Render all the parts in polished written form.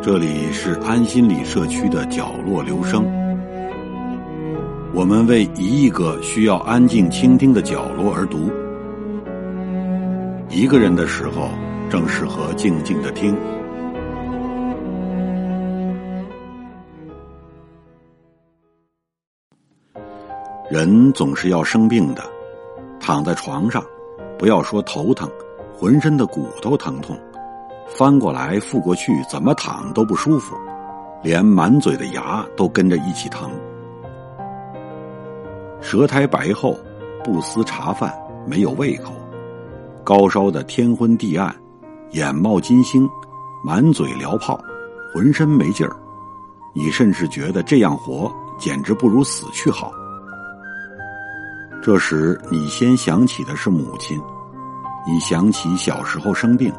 这里是安心理社区的角落留声，我们为1亿个需要安静倾听的角落而读。一个人的时候，正适合静静的听。人总是要生病的，躺在床上，不要说头疼，浑身的骨头疼痛，翻过来覆过去，怎么躺都不舒服，连满嘴的牙都跟着一起疼。舌苔白厚，不思茶饭，没有胃口，高烧的天昏地暗，眼冒金星，满嘴燎泡，浑身没劲儿。你甚至觉得这样活简直不如死去好。这时你先想起的是母亲，你想起小时候生病，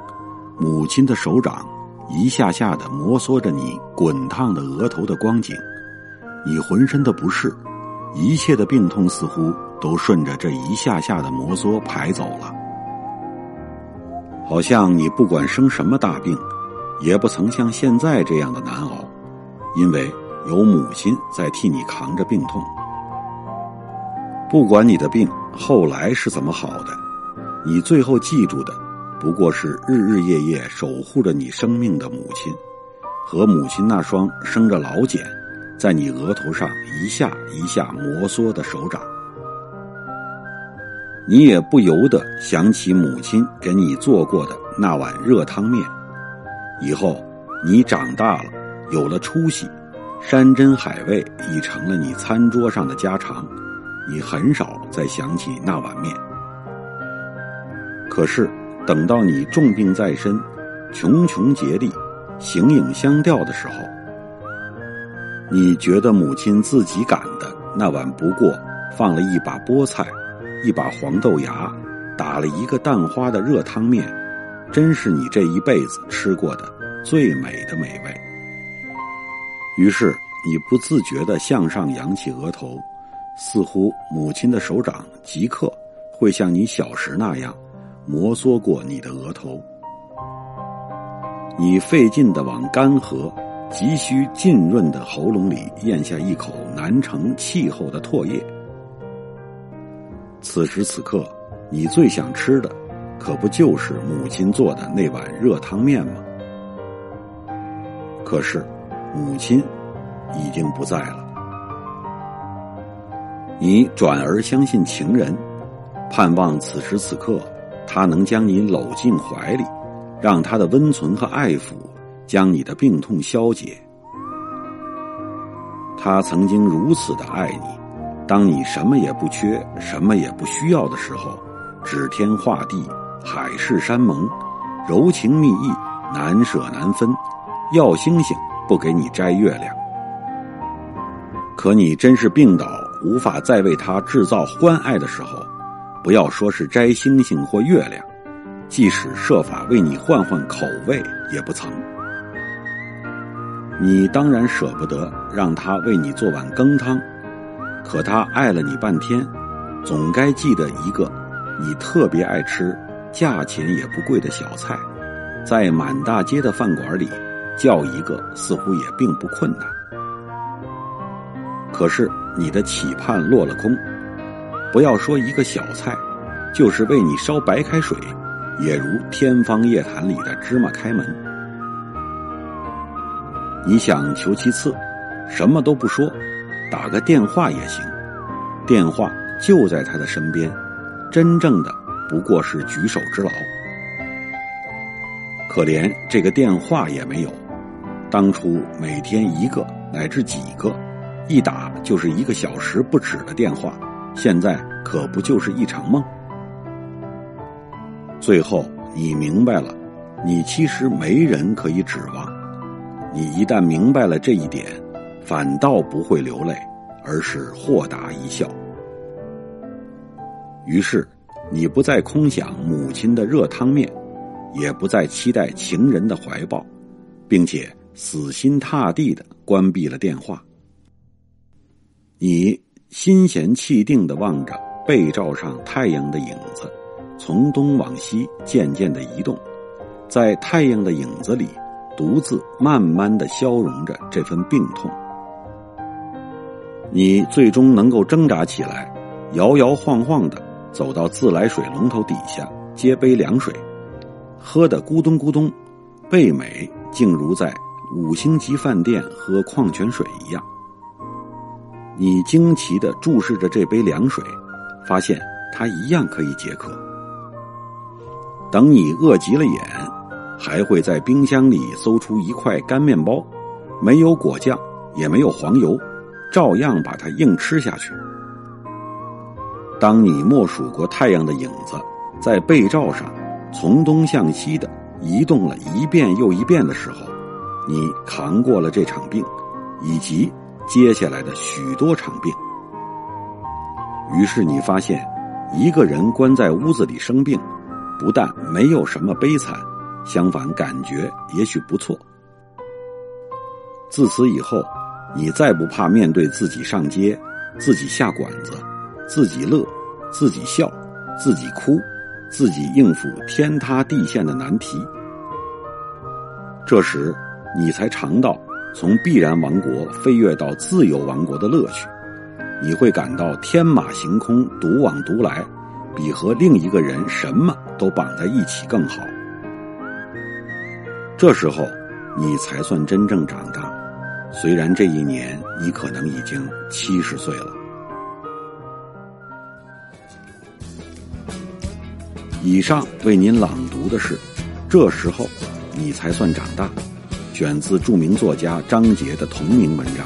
母亲的手掌一下下地摩挲着你滚烫的额头的光景，你浑身的不适，一切的病痛似乎都顺着这一下下的摩挲排走了。好像你不管生什么大病，也不曾像现在这样的难熬，因为有母亲在替你扛着病痛。不管你的病后来是怎么好的，你最后记住的不过是日日夜夜守护着你生命的母亲，和母亲那双生着老茧在你额头上一下一下摩挲的手掌。你也不由得想起母亲给你做过的那碗热汤面。以后你长大了，有了出息，山珍海味已成了你餐桌上的家常，你很少再想起那碗面。可是等到你重病在身，穷穷竭力，形影相吊的时候，你觉得母亲自己擀的那碗不过放了一把菠菜，一把黄豆芽，打了一个蛋花的热汤面，真是你这一辈子吃过的最美的美味。于是你不自觉地向上扬起额头，似乎母亲的手掌即刻会像你小时那样摩挲过你的额头。你费劲地往干涸急需浸润的喉咙里咽下一口难成气候的唾液。此时此刻，你最想吃的可不就是母亲做的那碗热汤面吗？可是母亲已经不在了。你转而相信情人，盼望此时此刻他能将你搂进怀里，让他的温存和爱抚将你的病痛消解。他曾经如此的爱你，当你什么也不缺，什么也不需要的时候，指天画地，海誓山盟，柔情蜜意，难舍难分，要星星不给你摘月亮。可你真是病倒无法再为他制造欢爱的时候，不要说是摘星星或月亮，即使设法为你换换口味也不曾。你当然舍不得让他为你做碗羹汤，可他爱了你半天，总该记得一个你特别爱吃，价钱也不贵的小菜，在满大街的饭馆里叫一个似乎也并不困难。可是你的期盼落了空，不要说一个小菜，就是为你烧白开水，也如天方夜谭里的芝麻开门。你想求其次，什么都不说，打个电话也行，电话就在他的身边，真正的不过是举手之劳。可连这个电话也没有，当初每天一个乃至几个，一打就是1个小时不止的电话，现在可不就是一场梦。最后你明白了，你其实没人可以指望。你一旦明白了这一点，反倒不会流泪，而是豁达一笑。于是你不再空想母亲的热汤面，也不再期待情人的怀抱，并且死心塌地地关闭了电话。你心闲气定地望着被罩上太阳的影子从东往西渐渐地移动，在太阳的影子里独自慢慢地消融着这份病痛。你最终能够挣扎起来，摇摇晃晃地走到自来水龙头底下，接杯凉水，喝得咕咚咕咚，倍美竟如在5星级饭店喝矿泉水一样。你惊奇地注视着这杯凉水，发现它一样可以解渴。等你饿极了眼，还会在冰箱里搜出一块干面包，没有果酱，也没有黄油，照样把它硬吃下去。当你默数过太阳的影子在被罩上从东向西的移动了一遍又一遍的时候，你扛过了这场病，以及接下来的许多场病。于是你发现，一个人关在屋子里生病，不但没有什么悲惨，相反感觉也许不错。自此以后，你再不怕面对自己上街，自己下馆子，自己乐，自己笑，自己哭，自己应付天塌地陷的难题。这时你才尝到从必然王国飞跃到自由王国的乐趣，你会感到天马行空，独往独来，比和另一个人什么都绑在一起更好。这时候你才算真正长大，虽然这一年你可能已经70岁了。以上为您朗读的是《这时候你才算长大》，选自著名作家张杰的同名文章。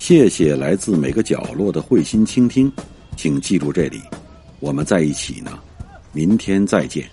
谢谢来自每个角落的慧心倾听，请记住这里，我们在一起呢，明天再见。